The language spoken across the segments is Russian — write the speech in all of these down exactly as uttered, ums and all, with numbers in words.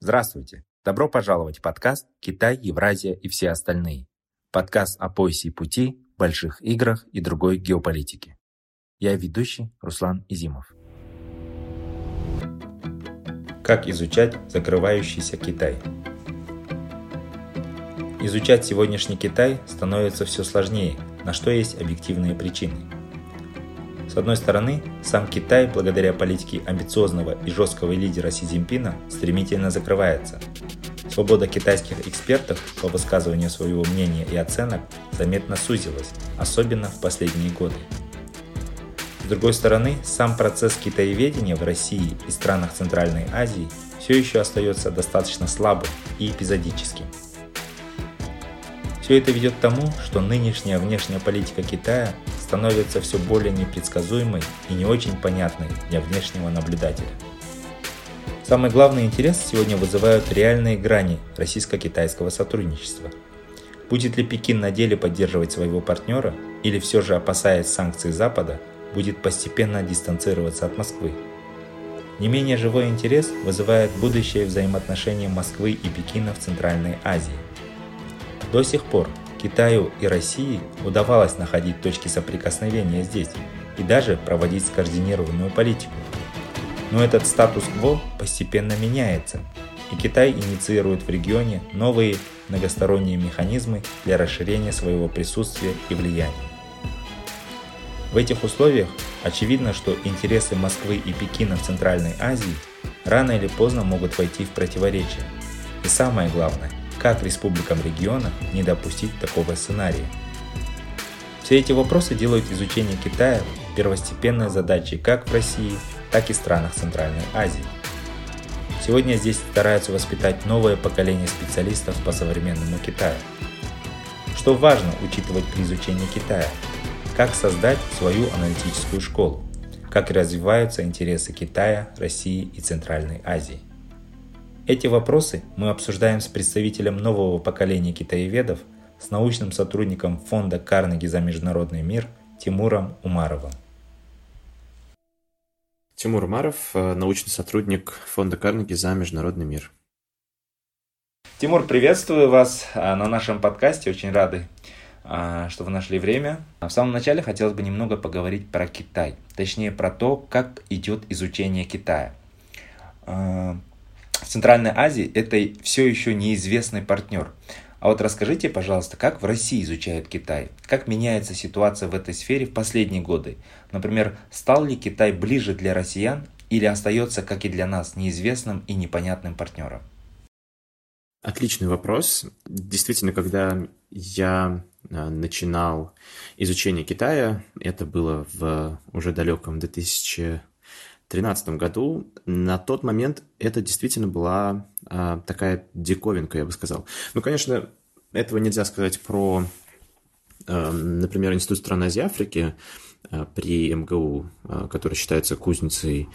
Здравствуйте! Добро пожаловать в подкаст «Китай, Евразия и все остальные». Подкаст о поясе и пути, больших играх и другой геополитике. Я ведущий Руслан Изимов. Как изучать закрывающийся Китай? Изучать сегодняшний Китай становится все сложнее, на что есть объективные причины. С одной стороны, сам Китай, благодаря политике амбициозного и жесткого лидера Си Цзиньпина, стремительно закрывается. Свобода китайских экспертов по высказыванию своего мнения и оценок заметно сузилась, особенно в последние годы. С другой стороны, сам процесс китаеведения в России и странах Центральной Азии все еще остается достаточно слабым и эпизодическим. Все это ведет к тому, что нынешняя внешняя политика Китая становится все более непредсказуемой и не очень понятной для внешнего наблюдателя. Самый главный интерес сегодня вызывают реальные грани российско-китайского сотрудничества. Будет ли Пекин на деле поддерживать своего партнера или все же, опасаясь санкций Запада, будет постепенно дистанцироваться от Москвы. Не менее живой интерес вызывает будущее взаимоотношения Москвы и Пекина в Центральной Азии. До сих пор Китаю и России удавалось находить точки соприкосновения здесь и даже проводить скоординированную политику. Но этот статус-кво постепенно меняется, и Китай инициирует в регионе новые многосторонние механизмы для расширения своего присутствия и влияния. В этих условиях очевидно, что интересы Москвы и Пекина в Центральной Азии рано или поздно могут войти в противоречие. И самое главное, как республикам региона не допустить такого сценария. Все эти вопросы делают изучение Китая первостепенной задачей как в России, так и в странах Центральной Азии. Сегодня здесь стараются воспитать новое поколение специалистов по современному Китаю. Что важно учитывать при изучении Китая? Как создать свою аналитическую школу, как развиваются интересы Китая, России и Центральной Азии. Эти вопросы мы обсуждаем с представителем нового поколения китаеведов, с научным сотрудником фонда «Карнеги за международный мир» Темуром Умаровым. Темур Умаров, научный сотрудник фонда «Карнеги за международный мир». Тимур, приветствую вас на нашем подкасте, очень рады, что вы нашли время. В самом начале хотелось бы немного поговорить про Китай, точнее про то, как идет изучение Китая. В Центральной Азии это все еще неизвестный партнер. А вот расскажите, пожалуйста, как в России изучают Китай? Как меняется ситуация в этой сфере в последние годы? Например, стал ли Китай ближе для россиян или остается, как и для нас, неизвестным и непонятным партнером? Отличный вопрос. Действительно, когда я начинал изучение Китая, это было в уже далеком две тысячи тринадцатом году, на тот момент это действительно была такая диковинка, я бы сказал. Ну, конечно, этого нельзя сказать про, например, Институт стран Азии и Африки при МГУ, который считается кузницей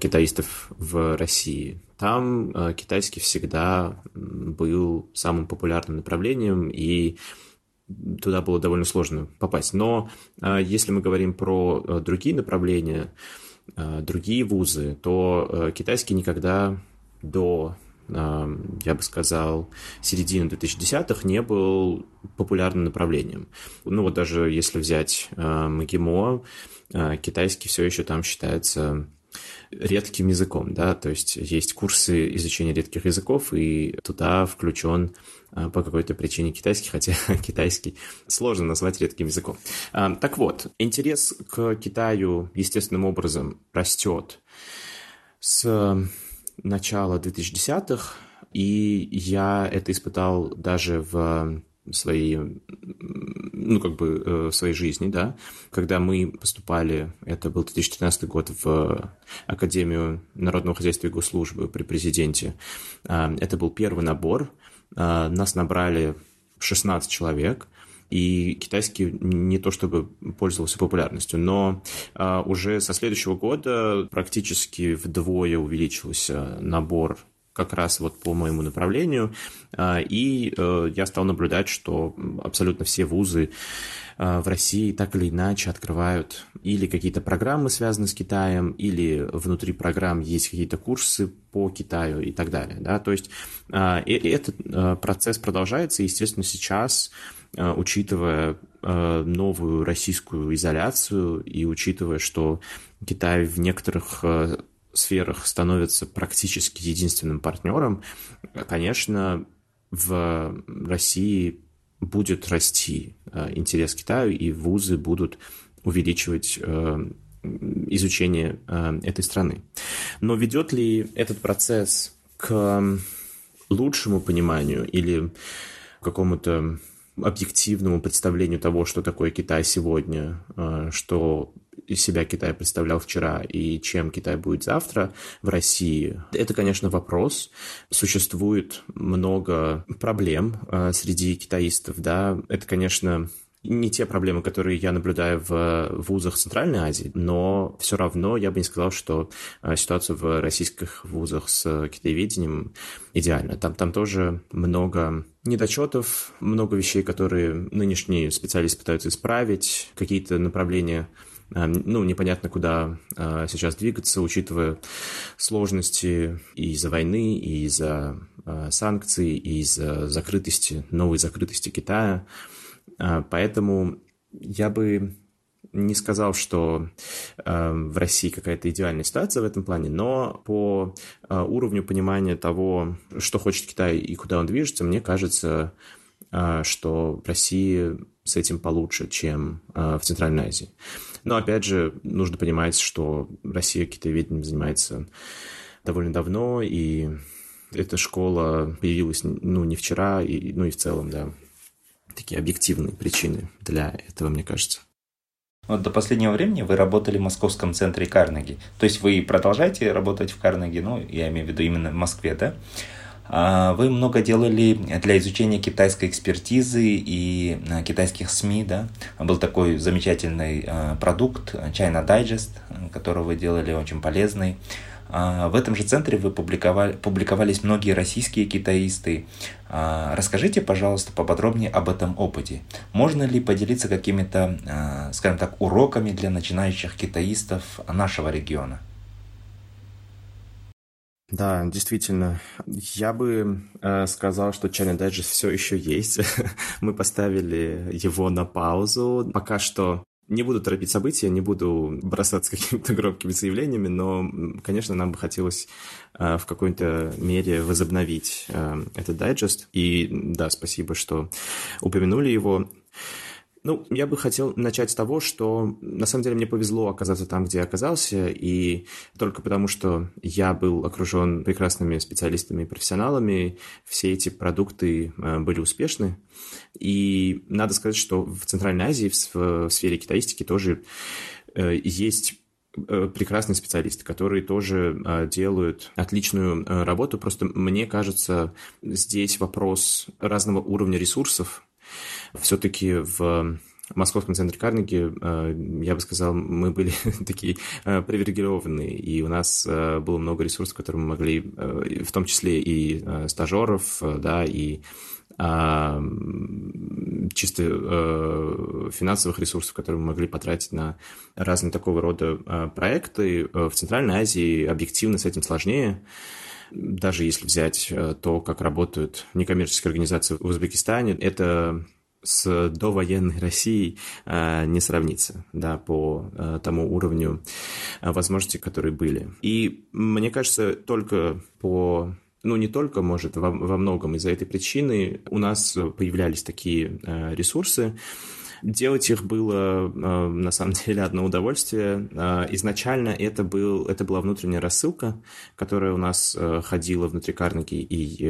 китаистов в России. Там китайский всегда был самым популярным направлением, и туда было довольно сложно попасть. Но если мы говорим про другие направления, другие вузы, то китайский никогда до, я бы сказал, середины две тысячи десятых не был популярным направлением. Ну вот даже если взять МГИМО, китайский все еще там считается редким языком, да, то есть есть курсы изучения редких языков, и туда включен по какой-то причине китайский, хотя китайский сложно назвать редким языком. Так вот, интерес к Китаю естественным образом растет с начала две тысячи десятых, и я это испытал даже в своей, ну, как бы, в своей жизни, да. Когда мы поступали, это был две тысячи тринадцатый год, в Академию народного хозяйства и госслужбы при президенте, это был первый набор, нас набрали шестнадцать человек, и китайский не то чтобы пользовался популярностью, но уже со следующего года практически вдвое увеличился набор как раз вот по моему направлению, и я стал наблюдать, что абсолютно все вузы в России так или иначе открывают или какие-то программы, связанные с Китаем, или внутри программ есть какие-то курсы по Китаю и так далее. Да? То есть этот процесс продолжается, и, естественно, сейчас, учитывая новую российскую изоляцию и учитывая, что Китай в некоторых сферах становится практически единственным партнером, конечно, в России будет расти интерес к Китаю, и вузы будут увеличивать изучение этой страны. Но ведет ли этот процесс к лучшему пониманию или какому-то объективному представлению того, что такое Китай сегодня, что из себя Китай представлял вчера и чем Китай будет завтра в России? Это, конечно, вопрос. Существует много проблем среди китаистов, да. Это, конечно, не те проблемы, которые я наблюдаю в вузах Центральной Азии, но все равно я бы не сказал, что ситуация в российских вузах с китаеведением идеальна. Там, там тоже много недочетов, много вещей, которые нынешние специалисты пытаются исправить, какие-то направления, ну, непонятно, куда сейчас двигаться, учитывая сложности и из-за войны, и из-за санкций, и из-за закрытости, новой закрытости Китая. Поэтому я бы не сказал, что в России какая-то идеальная ситуация в этом плане, но по уровню понимания того, что хочет Китай и куда он движется, мне кажется, что в России с этим получше, чем в Центральной Азии. Но, опять же, нужно понимать, что Россия китаеведением занимается довольно давно, и эта школа появилась, ну, не вчера, и, ну, и в целом, да. Такие объективные причины для этого, мне кажется. Вот до последнего времени вы работали в московском центре Карнеги. То есть вы продолжаете работать в Карнеги, ну, я имею в виду именно в Москве, да? А вы много делали для изучения китайской экспертизы и китайских СМИ, да? Был такой замечательный продукт China Digest, который вы делали, очень полезный. В этом же центре вы публиковали, публиковались многие российские китаисты. Расскажите, пожалуйста, поподробнее об этом опыте. Можно ли поделиться какими-то, скажем так, уроками для начинающих китаистов нашего региона? Да, действительно. Я бы э, сказал, что China Digest все еще есть. Мы поставили его на паузу. Пока что не буду торопить события, не буду бросаться какими-то громкими заявлениями, но, конечно, нам бы хотелось в какой-то мере возобновить этот дайджест. И да, спасибо, что упомянули его. Ну, я бы хотел начать с того, что на самом деле мне повезло оказаться там, где я оказался, и только потому, что я был окружен прекрасными специалистами и профессионалами, все эти продукты были успешны. И надо сказать, что в Центральной Азии, в сфере китаистики тоже есть прекрасные специалисты, которые тоже делают отличную работу. Просто мне кажется, здесь вопрос разного уровня ресурсов. Все-таки в московском центре Карнеги, я бы сказал, мы были такие привилегированные, и у нас было много ресурсов, которые мы могли, в том числе и стажеров, да, и чисто финансовых ресурсов, которые мы могли потратить на разные такого рода проекты. В Центральной Азии объективно с этим сложнее. Даже если взять то, как работают некоммерческие организации в Узбекистане, это с довоенной Россией не сравнится, да, по тому уровню возможностей, которые были. И мне кажется, только по... Ну, не только, может, во, во многом из-за этой причины у нас появлялись такие ресурсы. Делать их было, на самом деле, одно удовольствие. Изначально это, был, это была внутренняя рассылка, которая у нас ходила внутри Карнеги, и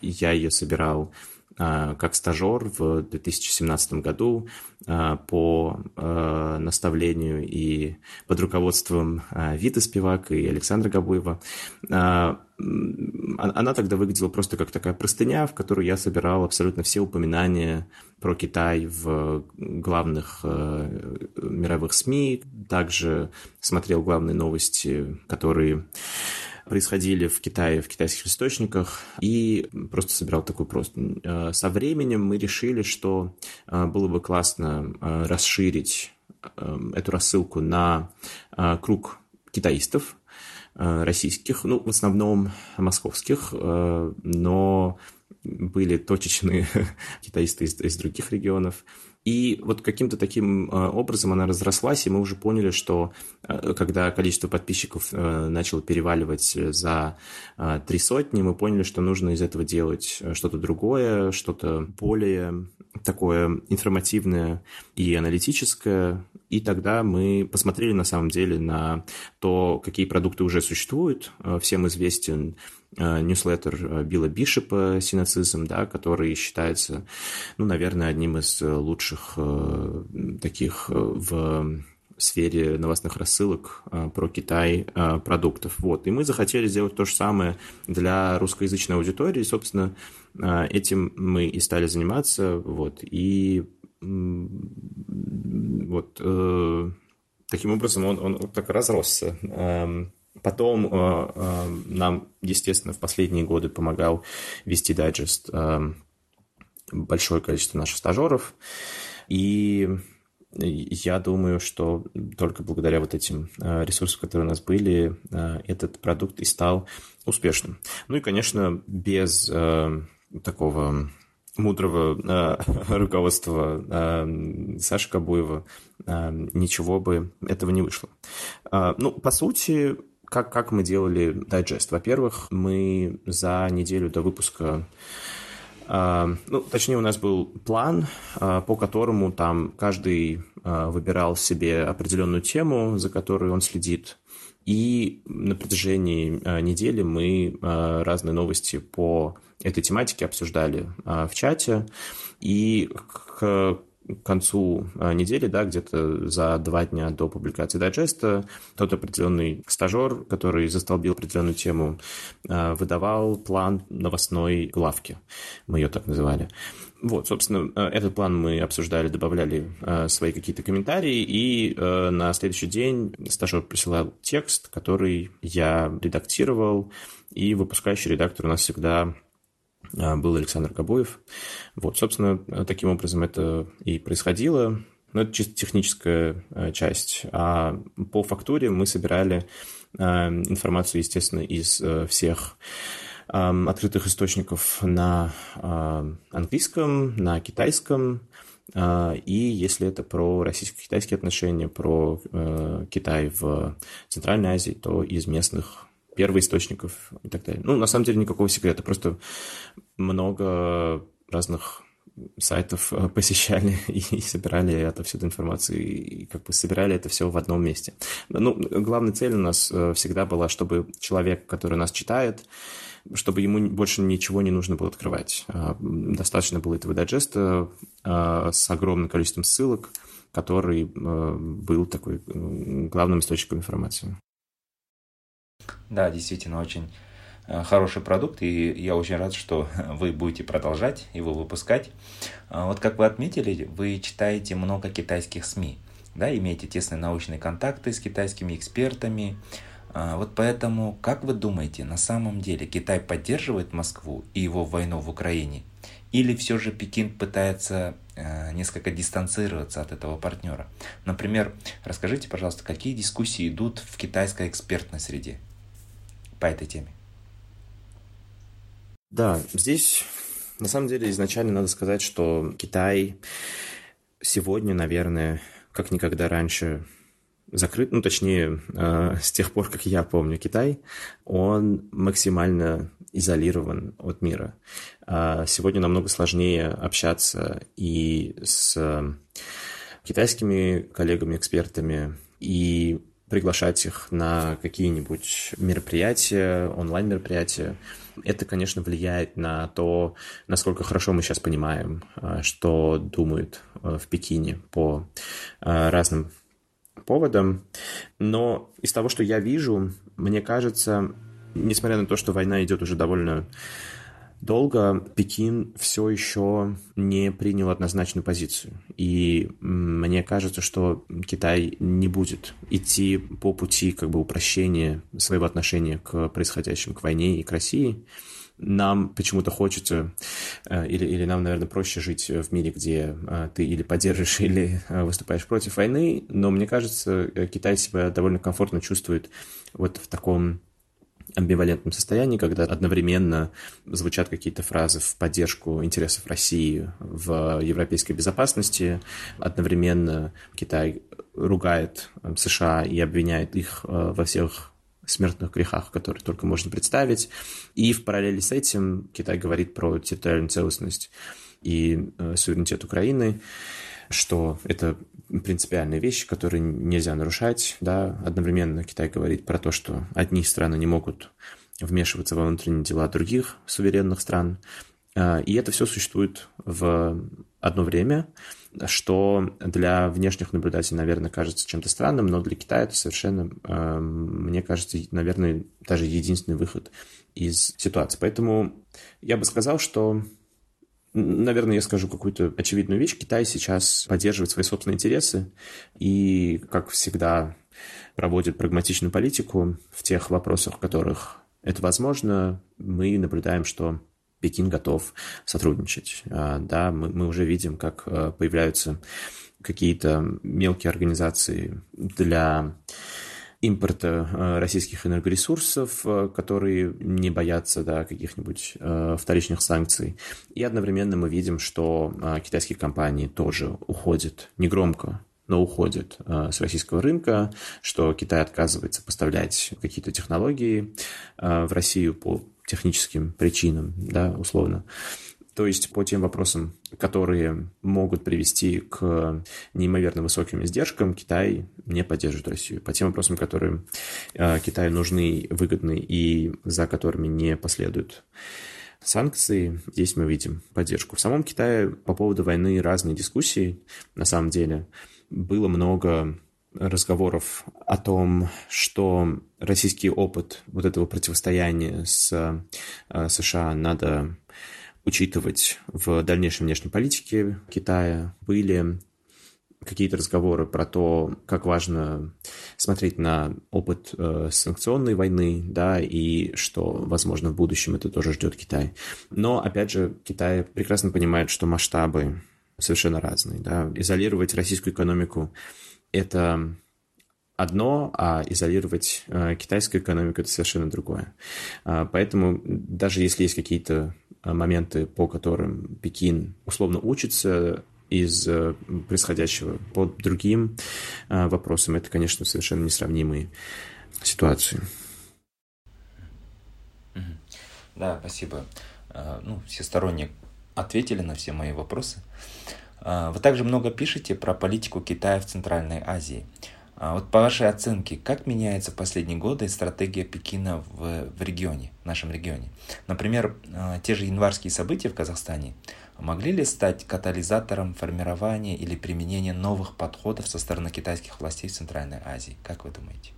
я ее собирал как стажер в две тысячи семнадцатом году по наставлению и под руководством Виты Спивак и Александра Габуева. Она тогда выглядела просто как такая простыня, в которую я собирал абсолютно все упоминания про Китай в главных э, мировых СМИ. Также смотрел главные новости, которые происходили в Китае, в китайских источниках, и просто собирал такую просто. Со временем мы решили, что было бы классно расширить эту рассылку на круг китаистов российских, ну, в основном московских, но были точечные китаисты из, из других регионов. И вот каким-то таким образом она разрослась, и мы уже поняли, что когда количество подписчиков начало переваливать за три сотни, мы поняли, что нужно из этого делать что-то другое, что-то более такое информативное и аналитическое. И тогда мы посмотрели на самом деле на то, какие продукты уже существуют. Всем известен ньюслеттер Билла Бишопа «Синацизм», да, который считается, ну, наверное, одним из лучших э, таких в сфере новостных рассылок э, про Китай э, продуктов. Вот. И мы захотели сделать то же самое для русскоязычной аудитории. И, собственно, э, этим мы и стали заниматься. Вот. И э, вот э, таким образом он, он так разросся. Потом э, э, нам, естественно, в последние годы помогал вести дайджест э, большое количество наших стажеров. И я думаю, что только благодаря вот этим э, ресурсам, которые у нас были, э, этот продукт и стал успешным. Ну и, конечно, без э, такого мудрого э, руководства э, Саши Габуева э, ничего бы этого не вышло. Э, ну, по сути... Как, как мы делали дайджест? Во-первых, мы за неделю до выпуска, э, ну, точнее, у нас был план, э, по которому там каждый э, выбирал себе определенную тему, за которую он следит, и на протяжении э, недели мы э, разные новости по этой тематике обсуждали э, в чате, и к к концу недели, да, где-то за два дня до публикации дайджеста, тот определенный стажер, который застолбил определенную тему, выдавал план новостной главки. Мы ее так называли. Вот, собственно, этот план мы обсуждали, добавляли свои какие-то комментарии, и на следующий день стажер присылал текст, который я редактировал, и выпускающий редактор у нас всегда... был Александр Габуев. Вот, собственно, таким образом это и происходило. Но это чисто техническая часть. А по фактуре мы собирали информацию, естественно, из всех открытых источников на английском, на китайском. И если это про российско-китайские отношения, про Китай в Центральной Азии, то из местных первоисточников и так далее. Ну, на самом деле, никакого секрета. Просто много разных сайтов посещали и собирали отовсюду информацию, и как бы собирали это все в одном месте. Ну, главная цель у нас всегда была, чтобы человек, который нас читает, чтобы ему больше ничего не нужно было открывать. Достаточно было этого дайджеста с огромным количеством ссылок, который был такой главным источником информации. Да, действительно, очень хороший продукт, и я очень рад, что вы будете продолжать его выпускать. Вот как вы отметили, вы читаете много китайских СМИ, да, имеете тесные научные контакты с китайскими экспертами. Вот поэтому, как вы думаете, на самом деле Китай поддерживает Москву и его войну в Украине? Или все же Пекин пытается э, несколько дистанцироваться от этого партнера? Например, расскажите, пожалуйста, какие дискуссии идут в китайской экспертной среде по этой теме? Да, здесь на самом деле изначально надо сказать, что Китай сегодня, наверное, как никогда раньше закрыт, ну точнее, э, с тех пор, как я помню Китай, он максимально изолирован от мира. Сегодня намного сложнее общаться и с китайскими коллегами-экспертами, и приглашать их на какие-нибудь мероприятия, онлайн-мероприятия. Это, конечно, влияет на то, насколько хорошо мы сейчас понимаем, что думают в Пекине по разным поводам. Но из того, что я вижу, мне кажется... Несмотря на то, что война идет уже довольно долго Пекин все еще не принял однозначную позицию. И мне кажется, что Китай не будет идти по пути как бы упрощения своего отношения к происходящему, к войне и к России. Нам почему-то хочется, или, или нам, наверное, проще жить в мире, где ты или поддерживаешь, или выступаешь против войны, но, мне кажется, Китай себя довольно комфортно чувствует вот в таком амбивалентном состоянии, когда одновременно звучат какие-то фразы в поддержку интересов России в европейской безопасности, одновременно Китай ругает США и обвиняет их во всех смертных грехах, которые только можно представить. И в параллели с этим Китай говорит про территориальную целостность и э, суверенитет Украины, что это принципиальные вещи, которые нельзя нарушать. Да? Одновременно Китай говорит про то, что одни страны не могут вмешиваться во внутренние дела других суверенных стран. Э, и это все существует в одно время, что для внешних наблюдателей, наверное, кажется чем-то странным, но для Китая это совершенно, мне кажется, наверное, даже единственный выход из ситуации. Поэтому я бы сказал, что, наверное, я скажу какую-то очевидную вещь. Китай сейчас поддерживает свои собственные интересы и, как всегда, проводит прагматичную политику в тех вопросах, в которых это возможно. Мы наблюдаем, что Пекин готов сотрудничать. Да, мы, мы уже видим, как появляются какие-то мелкие организации для импорта российских энергоресурсов, которые не боятся, да, каких-нибудь вторичных санкций. И одновременно мы видим, что китайские компании тоже уходят негромко, но уходят с российского рынка, что Китай отказывается поставлять какие-то технологии в Россию по техническим причинам, да, условно. То есть по тем вопросам, которые могут привести к неимоверно высоким издержкам, Китай не поддерживает Россию. По тем вопросам, которые Китаю нужны, выгодны и за которыми не последуют санкции, здесь мы видим поддержку. В самом Китае по поводу войны разные дискуссии, на самом деле. Было много разговоров о том, что российский опыт вот этого противостояния с США надо учитывать в дальнейшей внешней политике Китая. Были какие-то разговоры про то, как важно смотреть на опыт э, санкционной войны, да, и что, возможно, в будущем это тоже ждет Китай. Но, опять же, Китай прекрасно понимает, что масштабы совершенно разные, да. Изолировать российскую экономику – это одно, а изолировать э, китайскую экономику – это совершенно другое. Э, поэтому даже если есть какие-то моменты, по которым Пекин условно учится из происходящего по другим э, вопросам, это, конечно, совершенно несравнимые ситуации. Да, спасибо. Ну, всесторонне ответили на все мои вопросы. Вы также много пишете про политику Китая в Центральной Азии. Вот по вашей оценке, как меняется в последние годы стратегия Пекина в, в регионе, в нашем регионе? Например, те же январские события в Казахстане могли ли стать катализатором формирования или применения новых подходов со стороны китайских властей в Центральной Азии? Как вы думаете?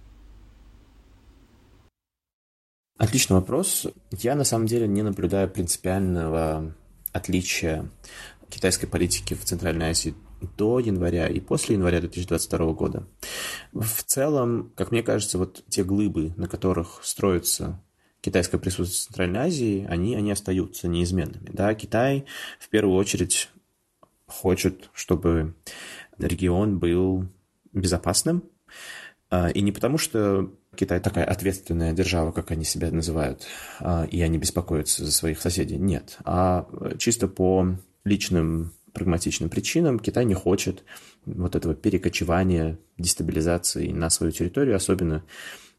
Отличный вопрос. Я на самом деле не наблюдаю принципиального отличия китайской политики в Центральной Азии до января и после января две тысячи двадцать второго года. В целом, как мне кажется, вот те глыбы, на которых строится китайское присутствие в Центральной Азии, они, они остаются неизменными. Да, Китай в первую очередь хочет, чтобы регион был безопасным. И не потому, что Китай такая ответственная держава, как они себя называют, и они беспокоятся за своих соседей. Нет. А чисто по личным прагматичным причинам Китай не хочет вот этого перекочевания, дестабилизации на свою территорию, особенно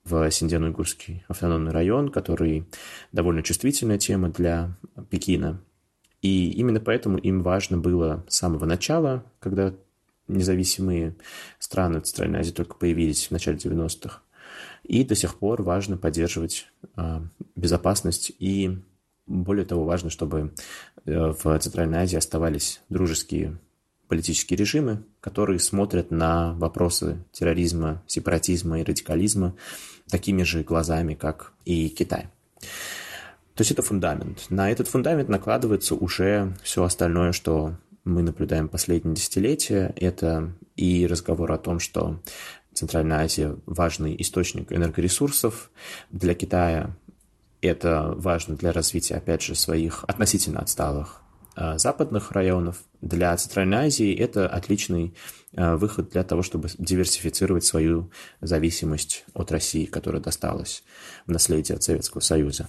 в Синьцзян-Уйгурский автономный район, который довольно чувствительная тема для Пекина. И именно поэтому им важно было с самого начала, когда независимые страны Центральной Азии только появились в начале девяностых, и до сих пор важно поддерживать э, безопасность, и более того, важно, чтобы в Центральной Азии оставались дружеские политические режимы, которые смотрят на вопросы терроризма, сепаратизма и радикализма такими же глазами, как и Китай. То есть это фундамент. На этот фундамент накладывается уже все остальное, что мы наблюдаем последние десятилетия. Это и разговор о том, что Центральная Азия – важный источник энергоресурсов для Китая. Это важно для развития, опять же, своих относительно отсталых западных районов. Для Центральной Азии это отличный выход для того, чтобы диверсифицировать свою зависимость от России, которая досталась в наследие от Советского Союза.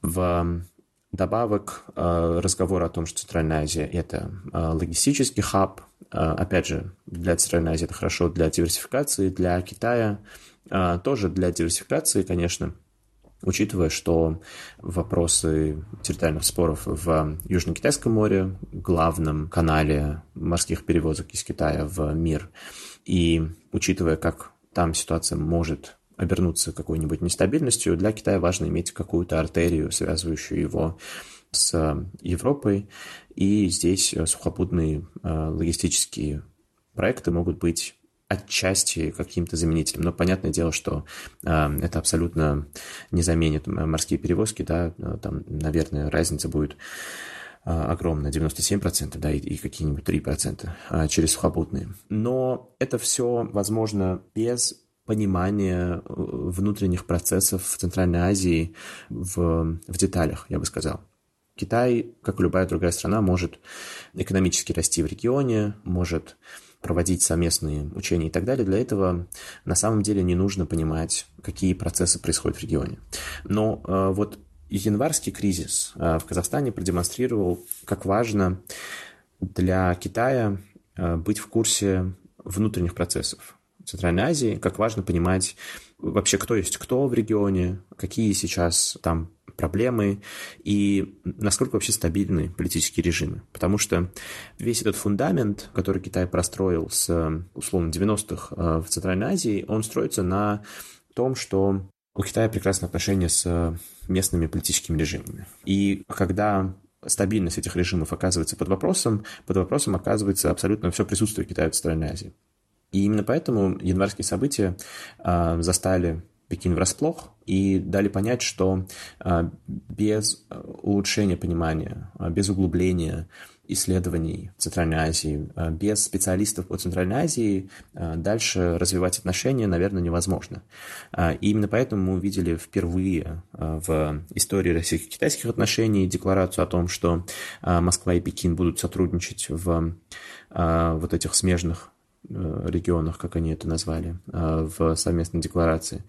Вдобавок разговор о том, что Центральная Азия – это логистический хаб. Опять же, для Центральной Азии это хорошо для диверсификации, для Китая тоже для диверсификации, конечно, учитывая, что вопросы территориальных споров в Южно-Китайском море, главном канале морских перевозок из Китая в мир, и учитывая, как там ситуация может обернуться какой-нибудь нестабильностью, для Китая важно иметь какую-то артерию, связывающую его с Европой, и здесь сухопутные логистические проекты могут быть отчасти каким-то заменителем. Но понятное дело, что э, это абсолютно не заменит морские перевозки, да, там, наверное, разница будет э, огромная, девяносто семь процентов, да, и, и какие-нибудь три процента э, через сухопутные. Но это все возможно без понимания внутренних процессов в Центральной Азии в, в деталях, я бы сказал. Китай, как и любая другая страна, может экономически расти в регионе, может проводить совместные учения и так далее. Для этого на самом деле не нужно понимать, какие процессы происходят в регионе. Но э, вот январский кризис э, в Казахстане продемонстрировал, как важно для Китая э, быть в курсе внутренних процессов Центральной Азии, как важно понимать вообще, кто есть кто в регионе, какие сейчас там проблемы и насколько вообще стабильны политические режимы. Потому что весь этот фундамент, который Китай простроил с, условно, девяностых в Центральной Азии, он строится на том, что у Китая прекрасные отношения с местными политическими режимами. И когда стабильность этих режимов оказывается под вопросом, под вопросом оказывается абсолютно все присутствие Китая в Центральной Азии. И именно поэтому январские события э, застали Пекин врасплох и дали понять, что без улучшения понимания, без углубления исследований Центральной Азии, без специалистов по Центральной Азии дальше развивать отношения, наверное, невозможно. И именно поэтому мы увидели впервые в истории российско-китайских отношений декларацию о том, что Москва и Пекин будут сотрудничать в вот этих смежных регионах, как они это назвали, в совместной декларации.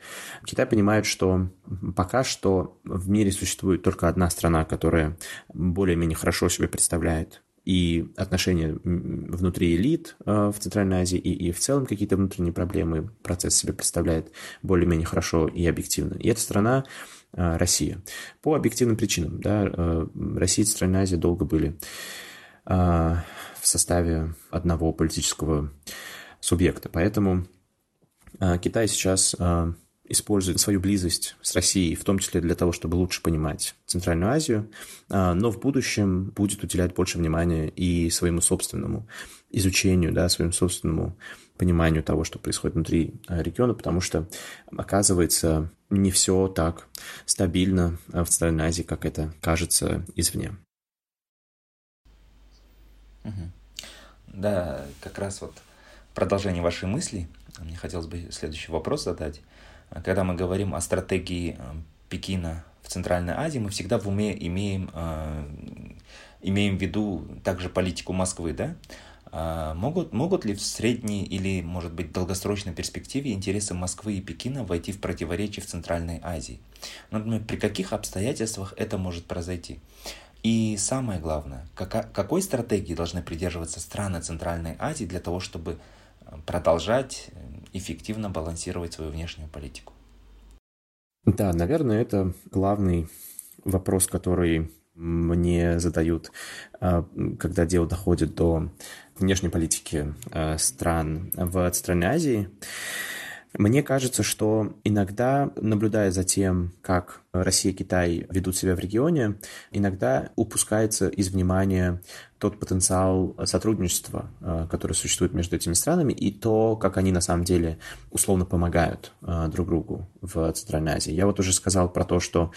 Китай понимает, что пока что в мире существует только одна страна, которая более-менее хорошо себе представляет и отношения внутри элит в Центральной Азии, и, и в целом какие-то внутренние проблемы процесс себе представляет более-менее хорошо и объективно. И эта страна – Россия. По объективным причинам, да, Россия и Центральная Азия долго были в составе одного политического субъекта. Поэтому Китай сейчас использует свою близость с Россией, в том числе для того, чтобы лучше понимать Центральную Азию, но в будущем будет уделять больше внимания и своему собственному изучению, да, своему собственному пониманию того, что происходит внутри региона, потому что, оказывается, не все так стабильно в Центральной Азии, как это кажется извне. Да, как раз вот продолжение вашей мысли, мне хотелось бы следующий вопрос задать. Когда мы говорим о стратегии Пекина в Центральной Азии, мы всегда в уме имеем, э, имеем в виду также политику Москвы, да? Э, могут, могут ли в средней или, может быть, долгосрочной перспективе интересы Москвы и Пекина войти в противоречие в Центральной Азии? Например, при каких обстоятельствах это может произойти? И самое главное, как, какой стратегии должны придерживаться страны Центральной Азии для того, чтобы продолжать эффективно балансировать свою внешнюю политику? Да, наверное, это главный вопрос, который мне задают, когда дело доходит до внешней политики стран в Центральной Азии. Мне кажется, что иногда, наблюдая за тем, как Россия и Китай ведут себя в регионе, иногда упускается из внимания тот потенциал сотрудничества, который существует между этими странами, и то, как они на самом деле условно помогают друг другу в Центральной Азии. Я вот уже сказал про то, что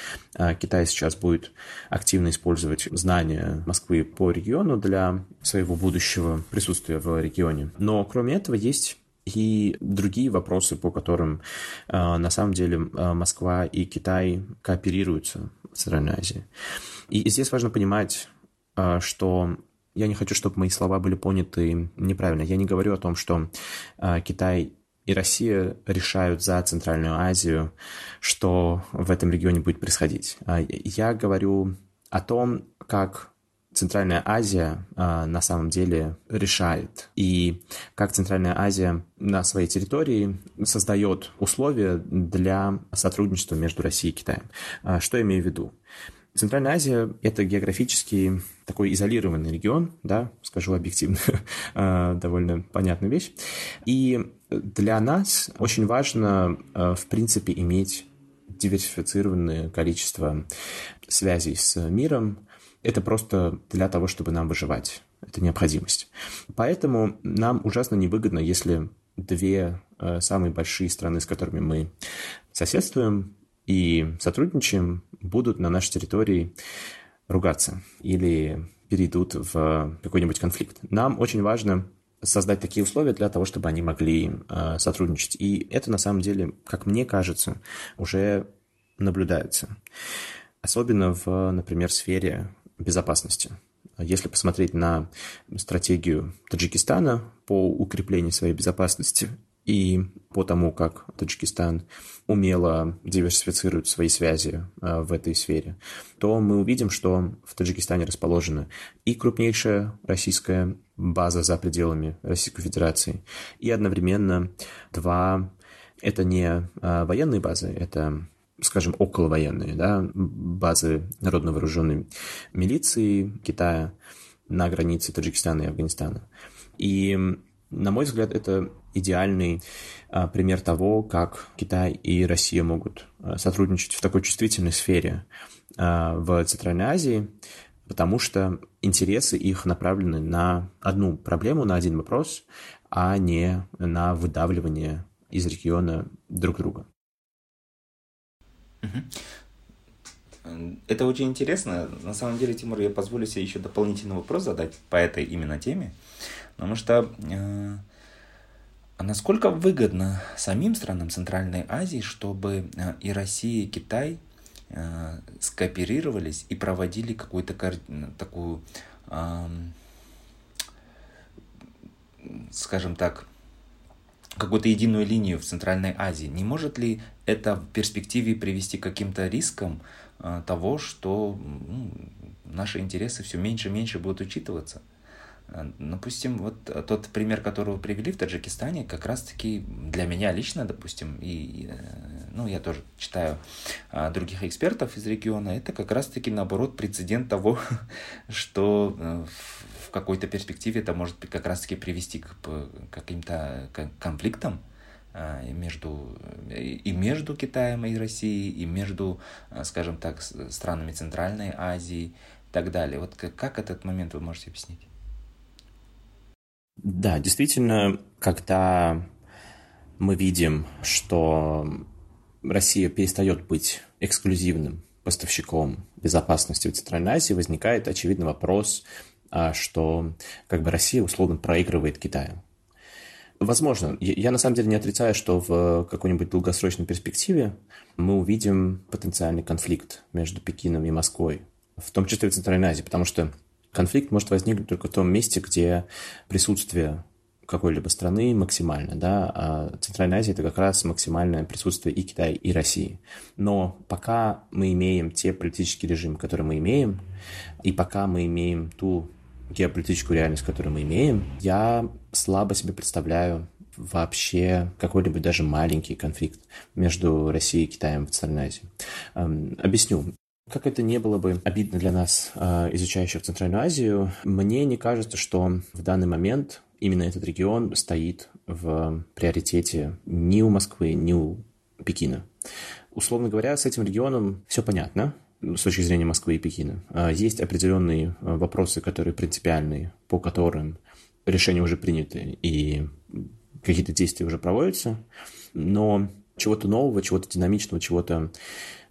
Китай сейчас будет активно использовать знания Москвы по региону для своего будущего присутствия в регионе. Но кроме этого есть и другие вопросы, по которым на самом деле Москва и Китай кооперируются в Центральной Азии. И здесь важно понимать, что я не хочу, чтобы мои слова были поняты неправильно. Я не говорю о том, что Китай и Россия решают за Центральную Азию, что в этом регионе будет происходить. Я говорю о том, как Центральная Азия э, на самом деле решает, и как Центральная Азия на своей территории создает условия для сотрудничества между Россией и Китаем. Э, что я имею в виду? Центральная Азия – это географически такой изолированный регион, да, скажу объективно, э, довольно понятная вещь. И для нас очень важно, э, в принципе, иметь диверсифицированное количество связей с миром. Это просто для того, чтобы нам выживать. Это необходимость. Поэтому нам ужасно невыгодно, если две самые большие страны, с которыми мы соседствуем и сотрудничаем, будут на нашей территории ругаться или перейдут в какой-нибудь конфликт. Нам очень важно создать такие условия для того, чтобы они могли сотрудничать. И это, на самом деле, как мне кажется, уже наблюдается. Особенно в, например, сфере безопасности. Если посмотреть на стратегию Таджикистана по укреплению своей безопасности и по тому, как Таджикистан умело диверсифицирует свои связи в этой сфере, то мы увидим, что в Таджикистане расположена и крупнейшая российская база за пределами Российской Федерации, и одновременно два... Это не военные базы, это... скажем, околовоенные, да, базы народно-вооруженной милиции Китая на границе Таджикистана и Афганистана. И, на мой взгляд, это идеальный пример того, как Китай и Россия могут сотрудничать в такой чувствительной сфере в Центральной Азии, потому что интересы их направлены на одну проблему, на один вопрос, а не на выдавливание из региона друг друга. Это очень интересно. На самом деле, Тимур, я позволю себе еще дополнительный вопрос задать по этой именно теме, потому что э, насколько выгодно самим странам Центральной Азии, чтобы э, и Россия, и Китай э, скооперировались и проводили какую-то координа- такую, э, скажем так, какую-то единую линию в Центральной Азии. Не может ли это в перспективе привести к каким-то рискам э, того, что ну, наши интересы все меньше и меньше будут учитываться? Допустим, вот тот пример, который вы привели в Таджикистане, как раз-таки для меня лично, допустим, и, ну, я тоже читаю других экспертов из региона, это как раз-таки, наоборот, прецедент того, что в какой-то перспективе это может как раз-таки привести к каким-то конфликтам между, и между Китаем и Россией, и между, скажем так, странами Центральной Азии и так далее. Вот как этот момент вы можете объяснить? Да, действительно, когда мы видим, что Россия перестает быть эксклюзивным поставщиком безопасности в Центральной Азии, возникает очевидный вопрос, что как бы Россия условно проигрывает Китаю. Возможно, я на самом деле не отрицаю, что в какой-нибудь долгосрочной перспективе мы увидим потенциальный конфликт между Пекином и Москвой, в том числе в Центральной Азии, потому что конфликт может возникнуть только в том месте, где присутствие какой-либо страны максимально, да, а Центральная Азия – это как раз максимальное присутствие и Китая, и России. Но пока мы имеем те политические режимы, которые мы имеем, и пока мы имеем ту геополитическую реальность, которую мы имеем, я слабо себе представляю вообще какой-нибудь даже маленький конфликт между Россией и Китаем в Центральной Азии. Объясню. Как это не было бы обидно для нас, изучающих Центральную Азию, мне не кажется, что в данный момент именно этот регион стоит в приоритете ни у Москвы, ни у Пекина. Условно говоря, с этим регионом все понятно с точки зрения Москвы и Пекина. Есть определенные вопросы, которые принципиальные, по которым решения уже приняты и какие-то действия уже проводятся, но чего-то нового, чего-то динамичного, чего-то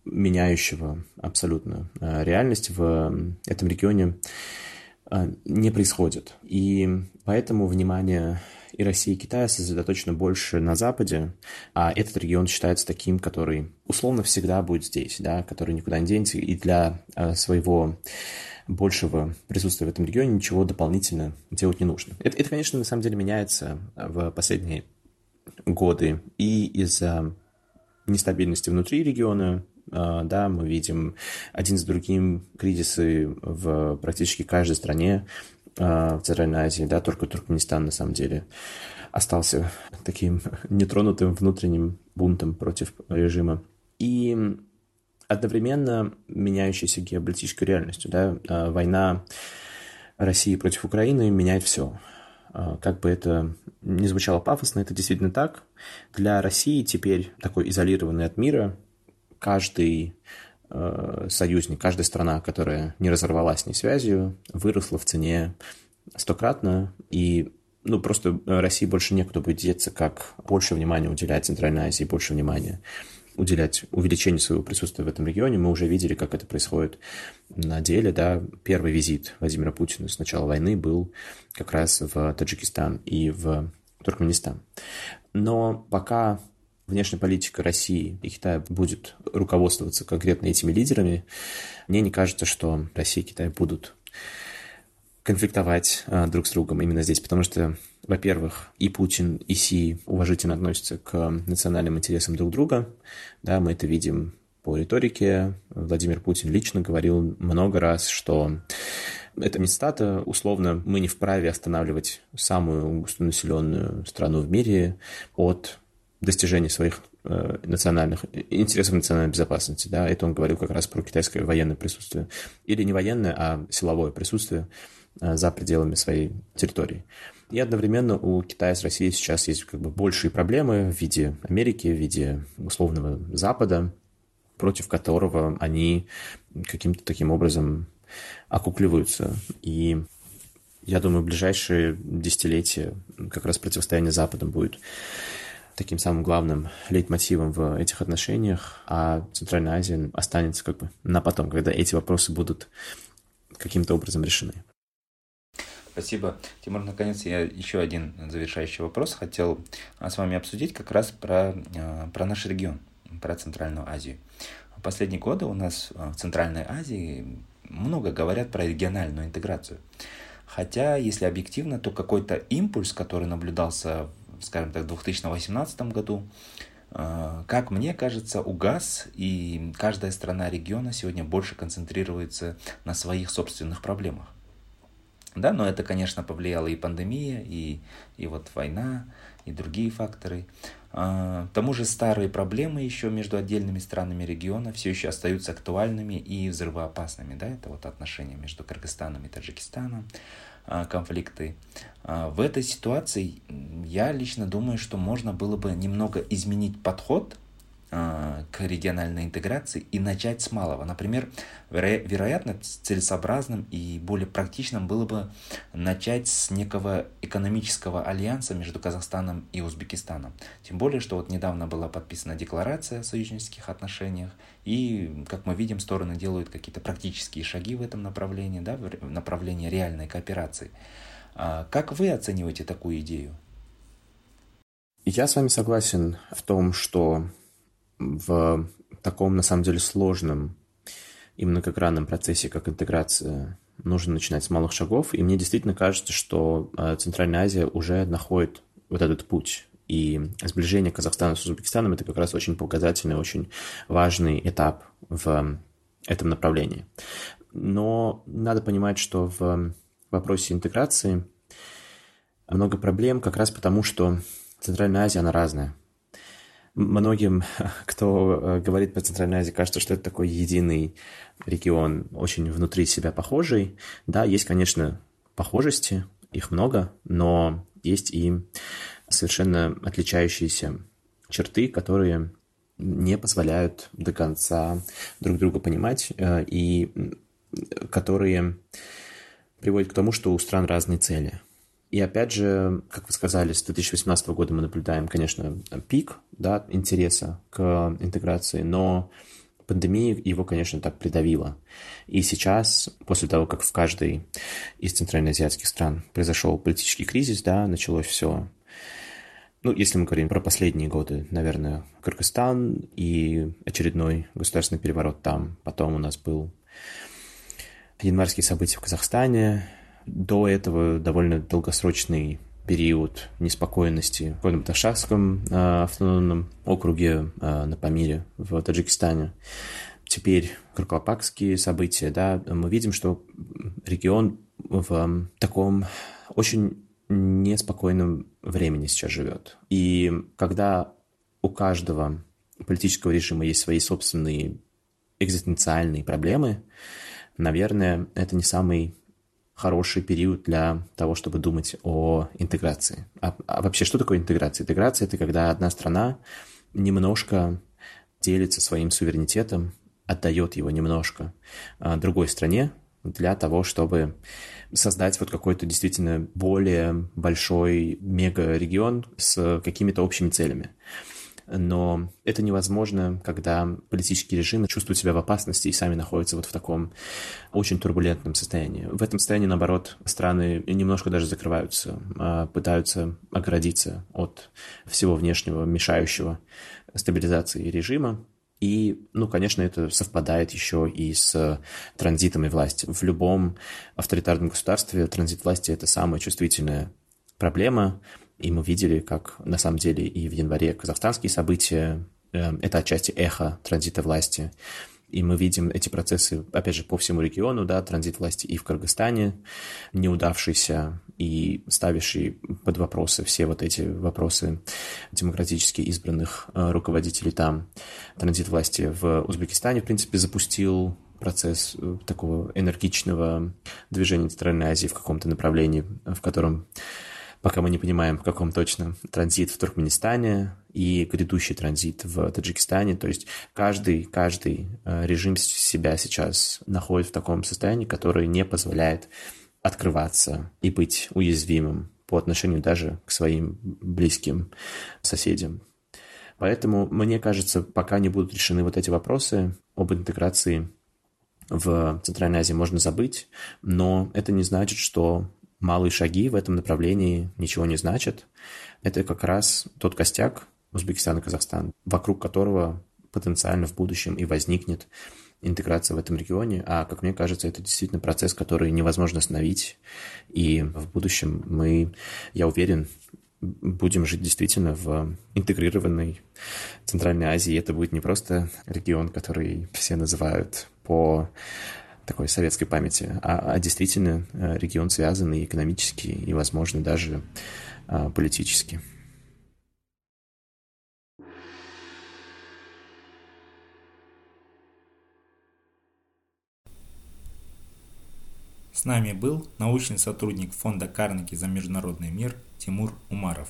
меняющего абсолютно реальность в этом регионе не происходит. И поэтому внимание и России, и Китая сосредоточено больше на Западе, а этот регион считается таким, который условно всегда будет здесь, да, который никуда не денется, и для своего большего присутствия в этом регионе ничего дополнительно делать не нужно. Это, это конечно, на самом деле меняется в последние годы и из-за нестабильности внутри региона. Да, мы видим один за другим кризисы в практически каждой стране в Центральной Азии, да, только Туркменистан на самом деле остался таким нетронутым внутренним бунтом против режима. И одновременно меняющейся геополитической реальностью, да, война России против Украины меняет все. Как бы это ни звучало пафосно, это действительно так. Для России теперь такой изолированный от мира каждый э, союзник, каждая страна, которая не разорвала с ней связью, выросла в цене стократно, и ну, просто России больше некуда будет деться, как больше внимания уделять Центральной Азии, больше внимания уделять увеличению своего присутствия в этом регионе. Мы уже видели, как это происходит на деле. Да? Первый визит Владимира Путина с начала войны был как раз в Таджикистан и в Туркменистан. Но пока внешняя политика России и Китая будет руководствоваться конкретно этими лидерами, мне не кажется, что Россия и Китай будут конфликтовать а, друг с другом именно здесь, потому что, во-первых, и Путин, и Си уважительно относятся к национальным интересам друг друга. Да, мы это видим по риторике. Владимир Путин лично говорил много раз, что это не цитата, условно, мы не вправе останавливать самую густонаселенную страну в мире от достижение своих э, национальных интересов национальной безопасности. Да? Это он говорил как раз про китайское военное присутствие. Или не военное, а силовое присутствие э, за пределами своей территории. И одновременно у Китая с Россией сейчас есть как бы большие проблемы в виде Америки, в виде условного Запада, против которого они каким-то таким образом окукливаются. И я думаю, в ближайшие десятилетия как раз противостояние Западом будет таким самым главным лейтмотивом в этих отношениях, а Центральная Азия останется как бы на потом, когда эти вопросы будут каким-то образом решены. Спасибо. Тимур, наконец, я еще один завершающий вопрос хотел с вами обсудить как раз про, про наш регион, про Центральную Азию. В последние годы у нас в Центральной Азии много говорят про региональную интеграцию. Хотя, если объективно, то какой-то импульс, который наблюдался в скажем так, в две тысячи восемнадцатом году, как мне кажется, угас, и каждая страна региона сегодня больше концентрируется на своих собственных проблемах. Да, но это, конечно, повлияла и пандемия, и, и вот война, и другие факторы. К тому же старые проблемы еще между отдельными странами региона все еще остаются актуальными и взрывоопасными. Да? Это вот отношения между Кыргызстаном и Таджикистаном, конфликты. В этой ситуации я лично думаю, что можно было бы немного изменить подход к региональной интеграции и начать с малого. Например, веро- вероятно, целесообразным и более практичным было бы начать с некого экономического альянса между Казахстаном и Узбекистаном. Тем более, что вот недавно была подписана декларация о союзнических отношениях, и, как мы видим, стороны делают какие-то практические шаги в этом направлении, да, в направлении реальной кооперации. Как вы оцениваете такую идею? Я с вами согласен в том, что в таком, на самом деле, сложном и многогранном процессе, как интеграция, нужно начинать с малых шагов. И мне действительно кажется, что Центральная Азия уже находит вот этот путь. И сближение Казахстана с Узбекистаном – это как раз очень показательный, очень важный этап в этом направлении. Но надо понимать, что в вопросе интеграции много проблем как раз потому, что Центральная Азия, она разная. Многим, кто говорит про Центральную Азию, кажется, что это такой единый регион, очень внутри себя похожий. Да, есть, конечно, похожести, их много, но есть и совершенно отличающиеся черты, которые не позволяют до конца друг друга понимать и которые приводят к тому, что у стран разные цели. И опять же, как вы сказали, с две тысячи восемнадцатого года мы наблюдаем, конечно, пик, да, интереса к интеграции, но пандемия его, конечно, так придавила. И сейчас, после того, как в каждой из центральноазиатских стран произошел политический кризис, да, началось все. Ну, если мы говорим про последние годы, наверное, Кыргызстан и очередной государственный переворот там. Потом у нас был январские события в Казахстане. До этого довольно долгосрочный период неспокойности в Горно-Бадахшанском э, автономном округе, э, на Памире в Таджикистане. Теперь каракалпакские события, да, мы видим, что регион в э, таком очень неспокойном времени сейчас живет. И когда у каждого политического режима есть свои собственные экзистенциальные проблемы, наверное, это не самый хороший период для того, чтобы думать о интеграции. А, а вообще, что такое интеграция? Интеграция – это когда одна страна немножко делится своим суверенитетом, отдает его немножко другой стране для того, чтобы создать вот какой-то действительно более большой мегарегион с какими-то общими целями. Но это невозможно, когда политические режимы чувствуют себя в опасности и сами находятся вот в таком очень турбулентном состоянии. В этом состоянии, наоборот, страны немножко даже закрываются, пытаются оградиться от всего внешнего, мешающего стабилизации режима. И, ну, конечно, это совпадает еще и с транзитами власти. В любом авторитарном государстве транзит власти – это самая чувствительная проблема. И мы видели, как на самом деле и в январе казахстанские события э, – это отчасти эхо транзита власти. И мы видим эти процессы, опять же, по всему региону, да, транзит власти и в Кыргызстане, неудавшийся и ставивший под вопросы все вот эти вопросы демократически избранных э, руководителей там. Транзит власти в Узбекистане, в принципе, запустил процесс такого энергичного движения Центральной Азии в каком-то направлении, в котором… Пока мы не понимаем, в каком точно транзит в Туркменистане и грядущий транзит в Таджикистане. То есть каждый, каждый режим себя сейчас находит в таком состоянии, которое не позволяет открываться и быть уязвимым по отношению даже к своим близким соседям. Поэтому, мне кажется, пока не будут решены вот эти вопросы об интеграции в Центральной Азии, можно забыть, но это не значит, что… Малые шаги в этом направлении ничего не значат. Это как раз тот костяк Узбекистана и Казахстана, вокруг которого потенциально в будущем и возникнет интеграция в этом регионе. А, как мне кажется, это действительно процесс, который невозможно остановить. И в будущем мы, я уверен, будем жить действительно в интегрированной Центральной Азии. И это будет не просто регион, который все называют по… такой советской памяти, а, а действительно регион связан и экономически, и, возможно, даже а, политически. С нами был научный сотрудник фонда Карнеги за международный мир Темур Умаров.